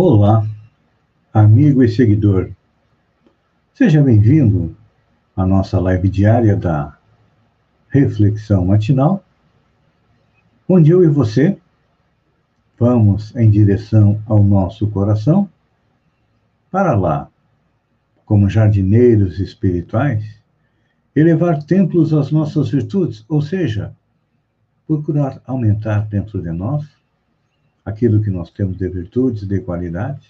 Olá, amigo e seguidor. Seja bem-vindo à nossa live diária da Reflexão Matinal, onde eu e você vamos em direção ao nosso coração, para lá, como jardineiros espirituais, elevar templos às nossas virtudes, ou seja, procurar aumentar dentro de nós aquilo que nós temos de virtudes, de qualidades,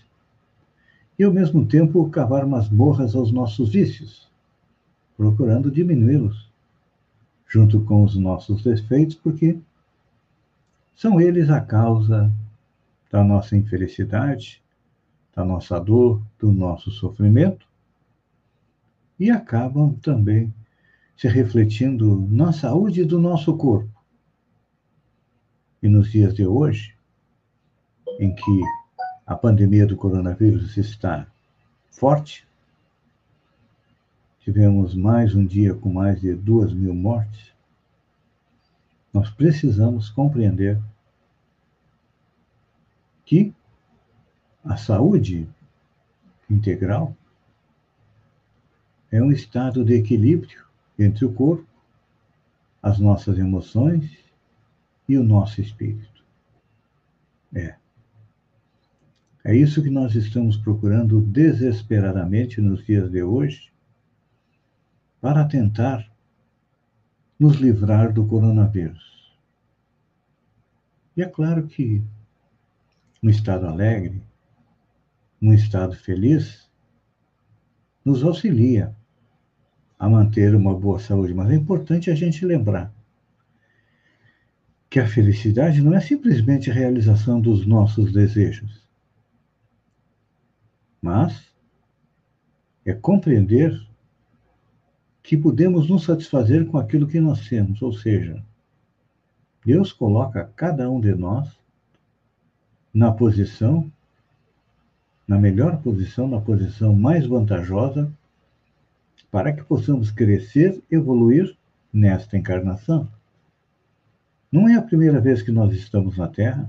e ao mesmo tempo cavar masmorras aos nossos vícios, procurando diminuí-los, junto com os nossos defeitos, porque são eles a causa da nossa infelicidade, da nossa dor, do nosso sofrimento, e acabam também se refletindo na saúde do nosso corpo. E nos dias de hoje, em que a pandemia do coronavírus está forte, tivemos mais um dia com mais de 2.000 mortes, nós precisamos compreender que a saúde integral é um estado de equilíbrio entre o corpo, as nossas emoções e o nosso espírito. É isso que nós estamos procurando desesperadamente nos dias de hoje, para tentar nos livrar do coronavírus. E é claro que um estado alegre, um estado feliz, nos auxilia a manter uma boa saúde. Mas é importante a gente lembrar que a felicidade não é simplesmente a realização dos nossos desejos, mas é compreender que podemos nos satisfazer com aquilo que nós temos, ou seja, Deus coloca cada um de nós na melhor posição mais vantajosa, para que possamos crescer, evoluir nesta encarnação. Não é a primeira vez que nós estamos na Terra.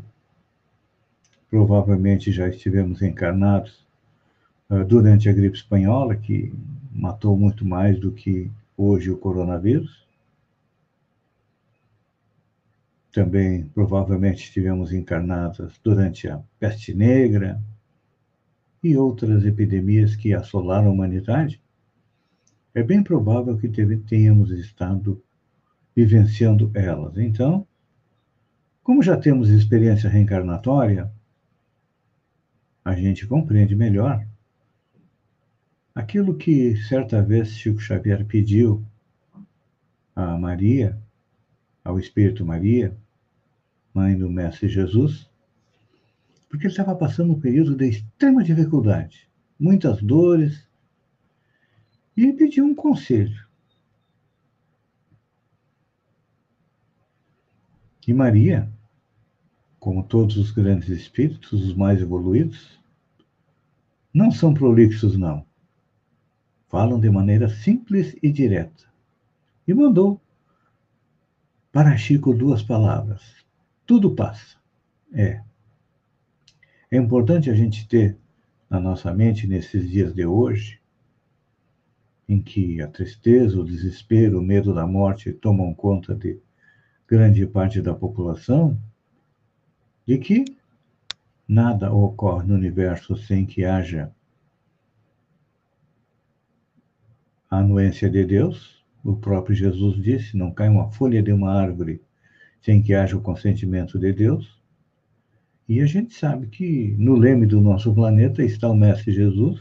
Provavelmente já estivemos encarnados durante a gripe espanhola, que matou muito mais do que hoje o coronavírus. Também, provavelmente, estivemos encarnados durante a peste negra e outras epidemias que assolaram a humanidade. É bem provável que tenhamos estado vivenciando elas. Então, como já temos experiência reencarnatória, a gente compreende melhor aquilo que certa vez Chico Xavier pediu a Maria, ao Espírito Maria, mãe do Mestre Jesus, porque ele estava passando um período de extrema dificuldade, muitas dores, e ele pediu um conselho. E Maria, como todos os grandes espíritos, os mais evoluídos, não são prolixos, não. Falam de maneira simples e direta. E mandou para Chico 2 palavras. Tudo passa. É importante a gente ter na nossa mente, nesses dias de hoje, em que a tristeza, o desespero, o medo da morte tomam conta de grande parte da população, de que nada ocorre no universo sem que haja a anuência de Deus. O próprio Jesus disse, não cai uma folha de uma árvore sem que haja o consentimento de Deus. E a gente sabe que no leme do nosso planeta está o Mestre Jesus,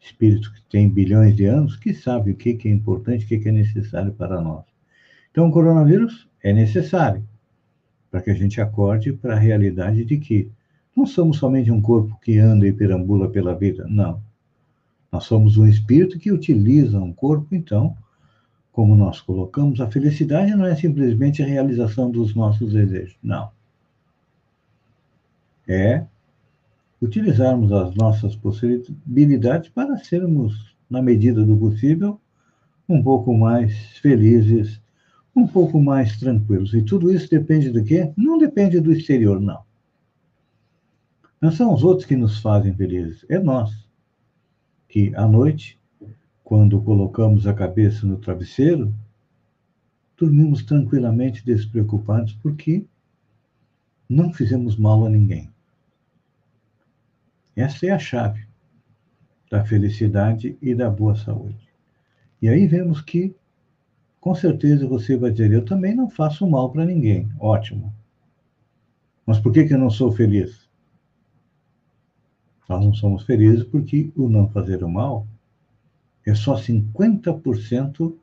espírito que tem bilhões de anos, que sabe o que é importante, o que é necessário para nós. Então, o coronavírus é necessário para que a gente acorde para a realidade de que não somos somente um corpo que anda e perambula pela vida, não. Nós somos um espírito que utiliza um corpo. Então, como nós colocamos, a felicidade não é simplesmente a realização dos nossos desejos, não. É utilizarmos as nossas possibilidades para sermos, na medida do possível, um pouco mais felizes, um pouco mais tranquilos. E tudo isso depende do quê? Não depende do exterior, não. Não são os outros que nos fazem felizes, é nós. Que à noite, quando colocamos a cabeça no travesseiro, dormimos tranquilamente, despreocupados, porque não fizemos mal a ninguém. Essa é a chave da felicidade e da boa saúde. E aí vemos que, com certeza, você vai dizer, eu também não faço mal para ninguém. Ótimo. Mas por que eu não sou feliz? Nós não somos felizes porque o não fazer o mal é só 50%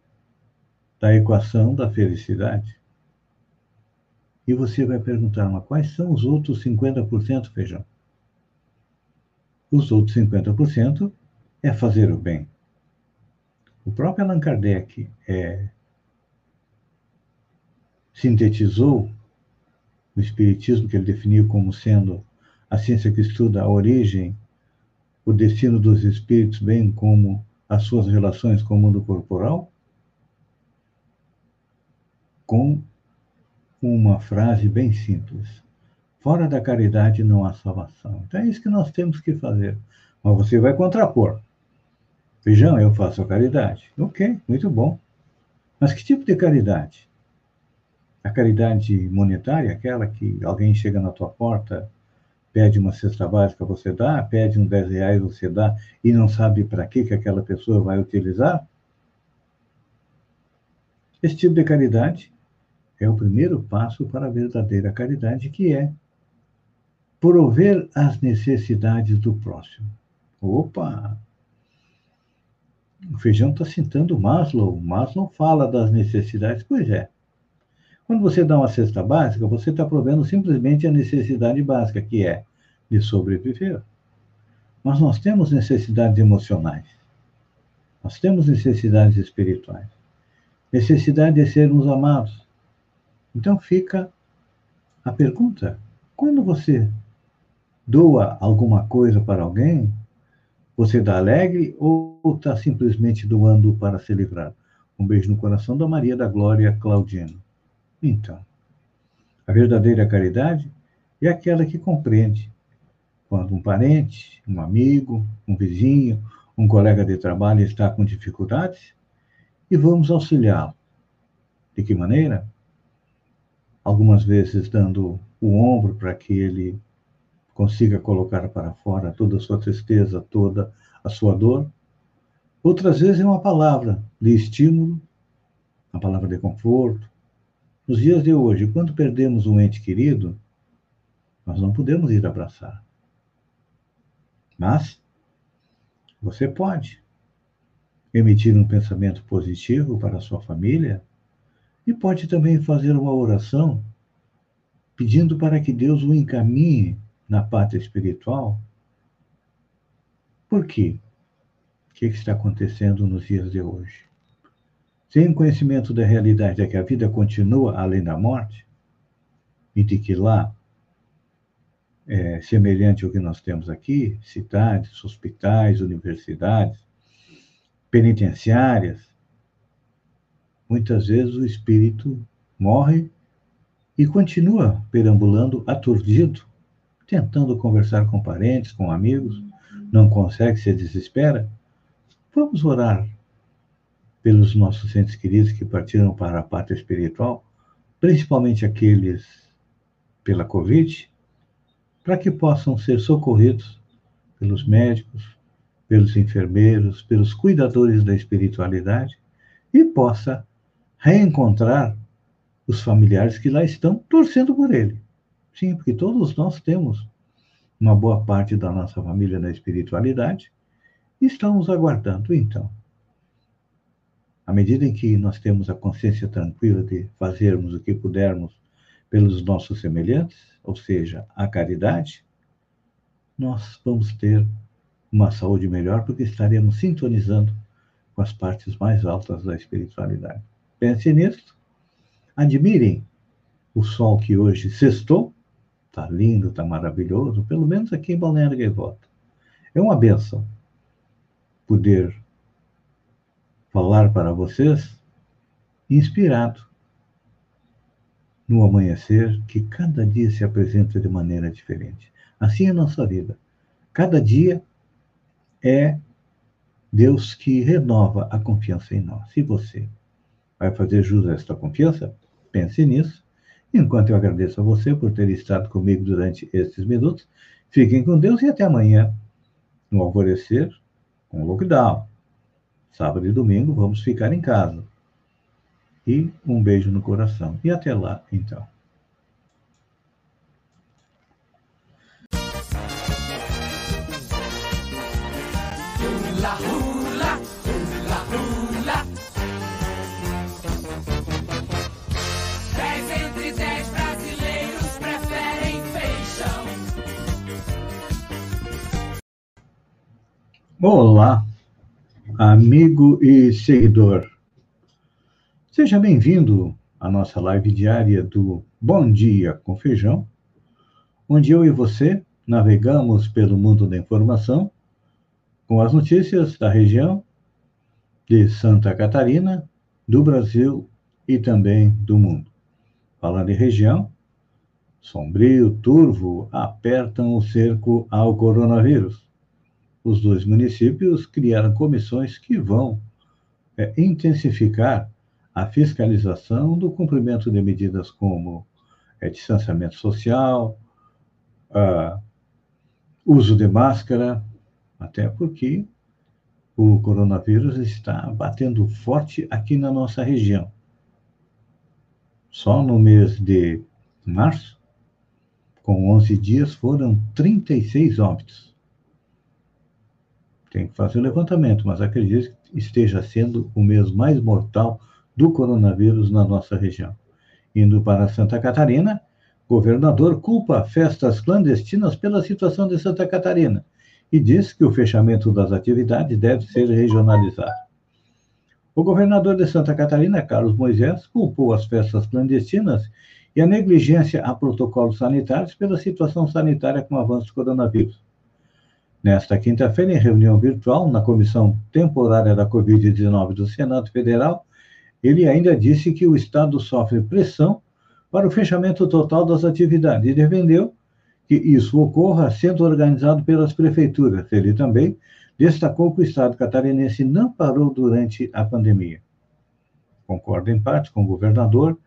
da equação da felicidade. E você vai perguntar, mas quais são os outros 50%, Feijão? Os outros 50% é fazer o bem. O próprio Allan Kardec sintetizou o Espiritismo, que ele definiu como sendo a ciência que estuda a origem, o destino dos espíritos, bem como as suas relações com o mundo corporal, com uma frase bem simples. Fora da caridade não há salvação. Então é isso que nós temos que fazer. Mas você vai contrapor. Feijão, eu faço a caridade. Ok, muito bom. Mas que tipo de caridade? A caridade monetária, aquela que alguém chega na tua porta, pede uma cesta básica, você dá, pede uns R$10, você dá, e não sabe para que aquela pessoa vai utilizar? Esse tipo de caridade é o primeiro passo para a verdadeira caridade, que é prover as necessidades do próximo. Opa! O Feijão está citando Maslow. Maslow fala das necessidades. Pois é. Quando você dá uma cesta básica, você está provendo simplesmente a necessidade básica, que é de sobreviver. Mas nós temos necessidades emocionais. Nós temos necessidades espirituais. Necessidade de sermos amados. Então fica a pergunta, quando você doa alguma coisa para alguém, você dá alegre ou está simplesmente doando para se livrar? Um beijo no coração da Maria da Glória Claudino. Então, a verdadeira caridade é aquela que compreende quando um parente, um amigo, um vizinho, um colega de trabalho está com dificuldades, e vamos auxiliá-lo. De que maneira? Algumas vezes dando o ombro para que ele consiga colocar para fora toda a sua tristeza, toda a sua dor. Outras vezes é uma palavra de estímulo, uma palavra de conforto. Nos dias de hoje, quando perdemos um ente querido, nós não podemos ir abraçar. Mas você pode emitir um pensamento positivo para a sua família e pode também fazer uma oração pedindo para que Deus o encaminhe na pátria espiritual. Por quê? O que está acontecendo nos dias de hoje? Sem conhecimento da realidade de que a vida continua além da morte e de que lá é semelhante ao que nós temos aqui, cidades, hospitais, universidades, penitenciárias, muitas vezes o espírito morre e continua perambulando aturdido, tentando conversar com parentes, com amigos, não consegue, se desespera. Vamos orar pelos nossos entes queridos que partiram para a pátria espiritual, principalmente aqueles pela Covid, para que possam ser socorridos pelos médicos, pelos enfermeiros, pelos cuidadores da espiritualidade, e possa reencontrar os familiares que lá estão torcendo por ele. Sim, porque todos nós temos uma boa parte da nossa família na espiritualidade e estamos aguardando. Então, à medida em que nós temos a consciência tranquila de fazermos o que pudermos pelos nossos semelhantes, ou seja, a caridade, nós vamos ter uma saúde melhor, porque estaremos sintonizando com as partes mais altas da espiritualidade. Pensem nisso, admirem o sol que hoje sextou, está lindo, está maravilhoso, pelo menos aqui em Balneário Gaivota. É uma bênção poder falar para vocês inspirado no amanhecer que cada dia se apresenta de maneira diferente. Assim é a nossa vida. Cada dia é Deus que renova a confiança em nós. Se você vai fazer jus a esta confiança, pense nisso. Enquanto eu agradeço a você por ter estado comigo durante esses minutos, fiquem com Deus e até amanhã, no alvorecer, com lockdown. Sábado e domingo vamos ficar em casa. E um beijo no coração. E até lá, então. Olá, amigo e seguidor. Seja bem-vindo à nossa live diária do Bom Dia com Feijão, onde eu e você navegamos pelo mundo da informação com as notícias da região de Santa Catarina, do Brasil e também do mundo. Falando em região, Sombrio, Turvo apertam o cerco ao coronavírus. Os dois municípios criaram comissões que vão intensificar a fiscalização do cumprimento de medidas como distanciamento social, uso de máscara, até porque o coronavírus está batendo forte aqui na nossa região. Só no mês de março, com 11 dias, foram 36 óbitos. Tem que fazer o levantamento, mas acredito que esteja sendo o mês mais mortal do coronavírus na nossa região. Indo para Santa Catarina, governador culpa festas clandestinas pela situação de Santa Catarina e diz que o fechamento das atividades deve ser regionalizado. O governador de Santa Catarina, Carlos Moisés, culpou as festas clandestinas e a negligência a protocolos sanitários pela situação sanitária com o avanço do coronavírus. Nesta quinta-feira, em reunião virtual na Comissão Temporária da Covid-19 do Senado Federal, ele ainda disse que o Estado sofre pressão para o fechamento total das atividades e defendeu que isso ocorra sendo organizado pelas prefeituras. Ele também destacou que o Estado catarinense não parou durante a pandemia. Concordo em parte com o governador,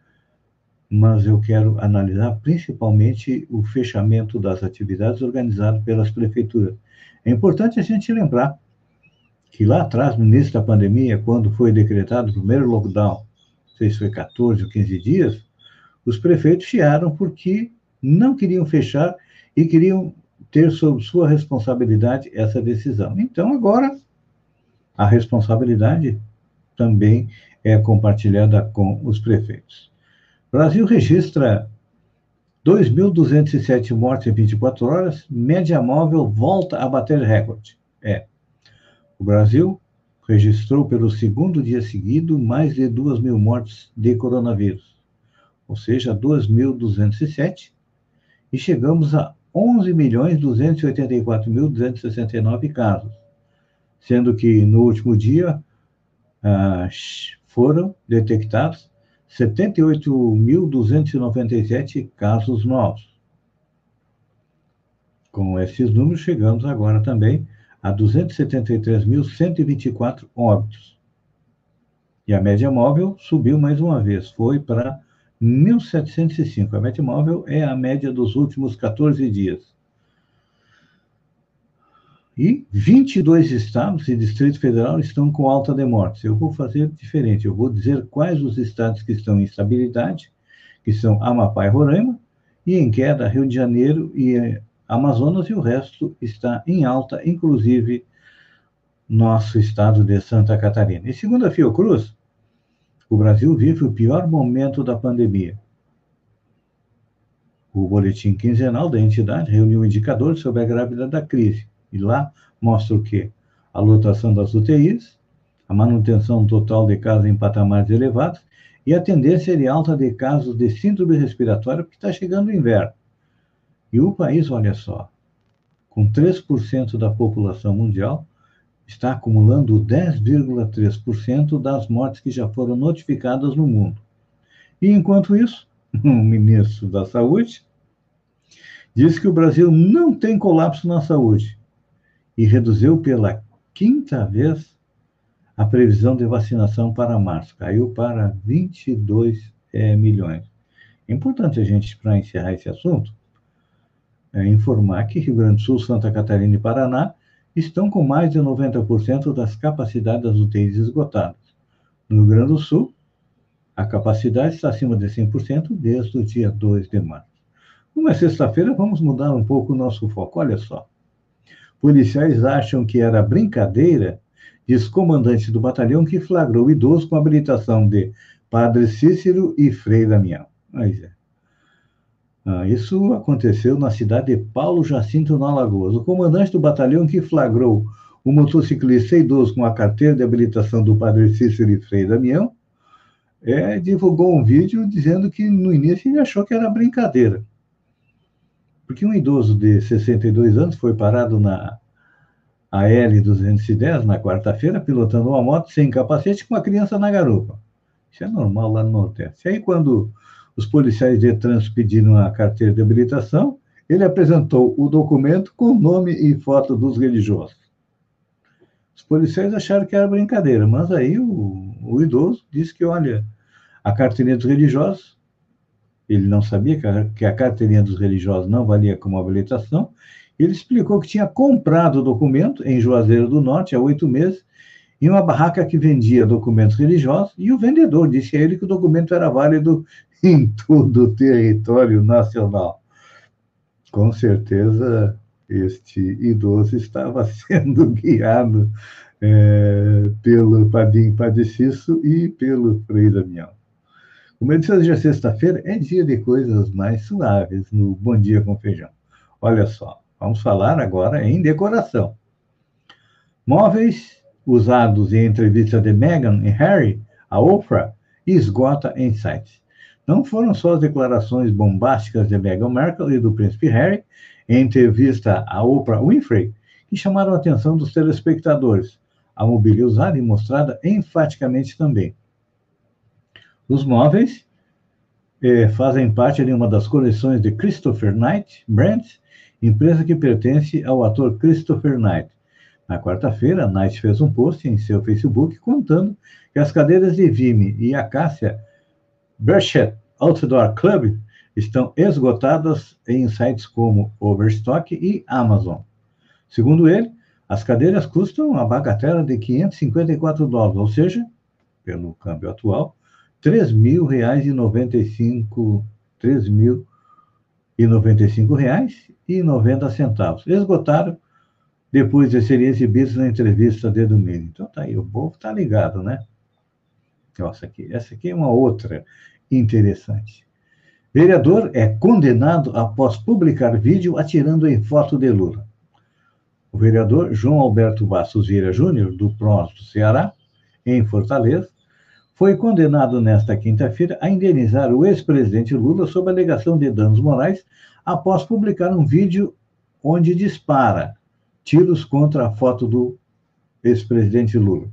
mas eu quero analisar principalmente o fechamento das atividades organizado pelas prefeituras. É importante a gente lembrar que lá atrás, no início da pandemia, quando foi decretado o primeiro lockdown, não sei se foi 14 ou 15 dias, os prefeitos chiaram porque não queriam fechar e queriam ter sob sua responsabilidade essa decisão. Então, agora, a responsabilidade também é compartilhada com os prefeitos. O Brasil registra 2.207 mortes em 24 horas, média móvel volta a bater recorde. O Brasil registrou pelo segundo dia seguido mais de 2.000 mortes de coronavírus, ou seja, 2.207, e chegamos a 11.284.269 casos, sendo que no último dia foram detectados 78.297 casos novos. Com esses números, chegamos agora também a 273.124 óbitos. E a média móvel subiu mais uma vez, foi para 1.705. A média móvel é a média dos últimos 14 dias. E 22 estados e Distrito Federal estão com alta de mortes. Eu vou fazer diferente, eu vou dizer quais os estados que estão em estabilidade, que são Amapá e Roraima, e em queda Rio de Janeiro e Amazonas, e o resto está em alta, inclusive nosso estado de Santa Catarina. E segundo a Fiocruz, o Brasil vive o pior momento da pandemia. O boletim quinzenal da entidade reuniu indicadores sobre a gravidade da crise. E lá mostra o quê? A lotação das UTIs, a manutenção total de casos em patamares elevados e a tendência de alta de casos de síndrome respiratória, porque está chegando o inverno. E o país, olha só, com 3% da população mundial, está acumulando 10,3% das mortes que já foram notificadas no mundo. E, enquanto isso, o ministro da Saúde diz que o Brasil não tem colapso na saúde e reduziu pela 5ª vez a previsão de vacinação para março. Caiu para 22 milhões. É importante a gente, para encerrar esse assunto, informar que Rio Grande do Sul, Santa Catarina e Paraná estão com mais de 90% das capacidades das UTIs esgotadas. No Rio Grande do Sul, a capacidade está acima de 100% desde o dia 2 de março. Como é sexta-feira, vamos mudar um pouco o nosso foco. Olha só. Policiais acham que era brincadeira, diz comandante do batalhão que flagrou o idoso com habilitação de padre Cícero e frei Damião. Mas é. Isso aconteceu na cidade de Paulo Jacinto, no Alagoas. O comandante do batalhão que flagrou o motociclista idoso com a carteira de habilitação do padre Cícero e frei Damião divulgou um vídeo dizendo que no início ele achou que era brincadeira. Porque um idoso de 62 anos foi parado na AL-210, na quarta-feira, pilotando uma moto sem capacete com uma criança na garupa. Isso é normal lá no Nordeste. E aí, quando os policiais de trânsito pediram a carteira de habilitação, ele apresentou o documento com nome e foto dos religiosos. Os policiais acharam que era brincadeira, mas aí o idoso disse que, olha, a carteirinha dos religiosos, ele não sabia que a carteirinha dos religiosos não valia como habilitação, ele explicou que tinha comprado o documento em Juazeiro do Norte há 8 meses, em uma barraca que vendia documentos religiosos, e o vendedor disse a ele que o documento era válido em todo o território nacional. Com certeza, este idoso estava sendo guiado pelo Padim Padre Cisso e pelo frei Damião. Como eu disse, hoje é sexta-feira, é dia de coisas mais suaves no Bom Dia com Feijão. Olha só, vamos falar agora em decoração. Móveis usados em entrevista de Meghan e Harry, a Oprah, esgota em sites. Não foram só as declarações bombásticas de Meghan Markle e do príncipe Harry em entrevista a Oprah Winfrey que chamaram a atenção dos telespectadores. A mobília usada e mostrada enfaticamente também. Os móveis fazem parte de uma das coleções de Christopher Knight Brands, empresa que pertence ao ator Christopher Knight. Na quarta-feira, Knight fez um post em seu Facebook contando que as cadeiras de Vime e a Cássia Berchet Outdoor Club estão esgotadas em sites como Overstock e Amazon. Segundo ele, as cadeiras custam a bagatela de $554, ou seja, pelo câmbio atual, R$3.095,90. Esgotaram depois de serem exibidos na entrevista de domingo. Então, tá aí, o povo tá ligado, né? Nossa, essa aqui é uma outra interessante. Vereador é condenado após publicar vídeo atirando em foto de Lula. O vereador João Alberto Bastos Vieira Júnior, do PROS do Ceará, em Fortaleza, foi condenado nesta quinta-feira a indenizar o ex-presidente Lula sob alegação de danos morais após publicar um vídeo onde dispara tiros contra a foto do ex-presidente Lula.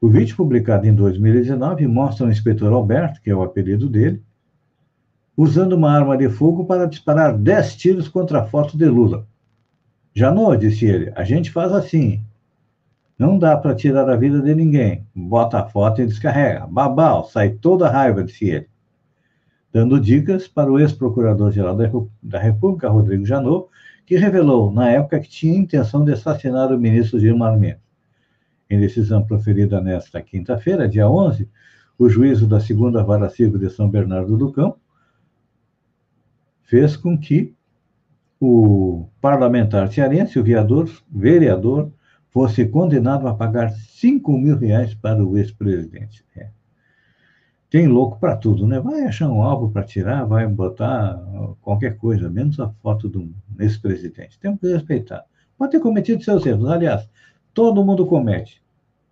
O vídeo, publicado em 2019, mostra o inspetor Alberto, que é o apelido dele, usando uma arma de fogo para disparar 10 tiros contra a foto de Lula. Janot, disse ele, a gente faz assim. Não dá para tirar a vida de ninguém. Bota a foto e descarrega. Babau, sai toda a raiva, disse ele. Dando dicas para o ex-procurador-geral da República, Rodrigo Janot, que revelou, na época, que tinha intenção de assassinar o ministro Gilmar Mendes. Em decisão proferida nesta quinta-feira, dia 11, o juízo da 2ª Vara Civil de São Bernardo do Campo fez com que o parlamentar cearense, o vereador, fosse condenado a pagar R$5.000 para o ex-presidente. Tem louco para tudo, né? Vai achar um alvo para tirar, vai botar qualquer coisa, menos a foto do ex-presidente. Temos que respeitar. Pode ter cometido seus erros. Aliás, todo mundo comete.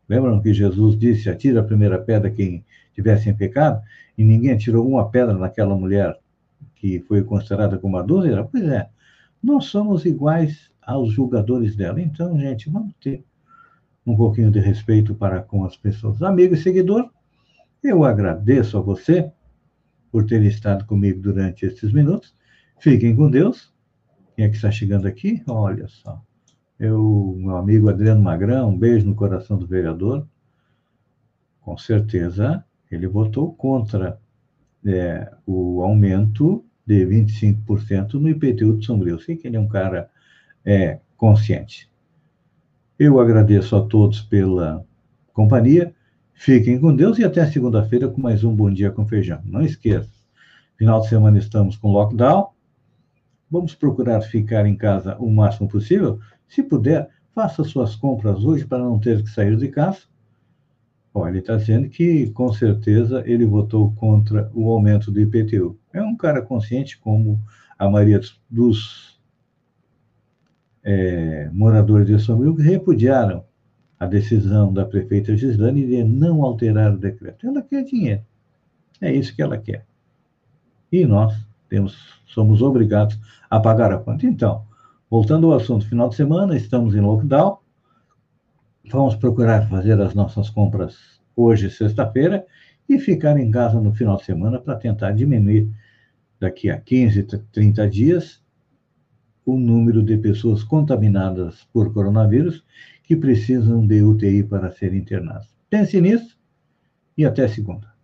Lembram que Jesus disse, atira a primeira pedra quem tivesse em pecado? E ninguém atirou uma pedra naquela mulher que foi considerada como adúltera? Pois é, nós somos iguais aos julgadores dela. Então, gente, vamos ter um pouquinho de respeito para com as pessoas. Amigo e seguidor, eu agradeço a você por ter estado comigo durante estes minutos. Fiquem com Deus. Quem é que está chegando aqui? Olha só. Meu amigo Adriano Magrão, um beijo no coração do vereador. Com certeza, ele votou contra o aumento de 25% no IPTU de Sombrio. Eu sei que ele é um cara consciente. Eu agradeço a todos pela companhia. Fiquem com Deus e até segunda-feira com mais um Bom Dia com Feijão. Não esqueça, final de semana estamos com lockdown. Vamos procurar ficar em casa o máximo possível. Se puder, faça suas compras hoje para não ter que sair de casa. Olha, ele está dizendo que, com certeza, ele votou contra o aumento do IPTU. É um cara consciente, como a maioria dos moradores de Sombrio, que repudiaram a decisão da prefeita Gislane de não alterar o decreto. Ela quer dinheiro. É isso que ela quer. E nós somos obrigados a pagar a conta. Então, voltando ao assunto, final de semana, estamos em lockdown. Vamos procurar fazer as nossas compras hoje, sexta-feira, e ficar em casa no final de semana para tentar diminuir, daqui a 15, 30 dias, o número de pessoas contaminadas por coronavírus que precisam de UTI para serem internadas. Pense nisso e até segunda.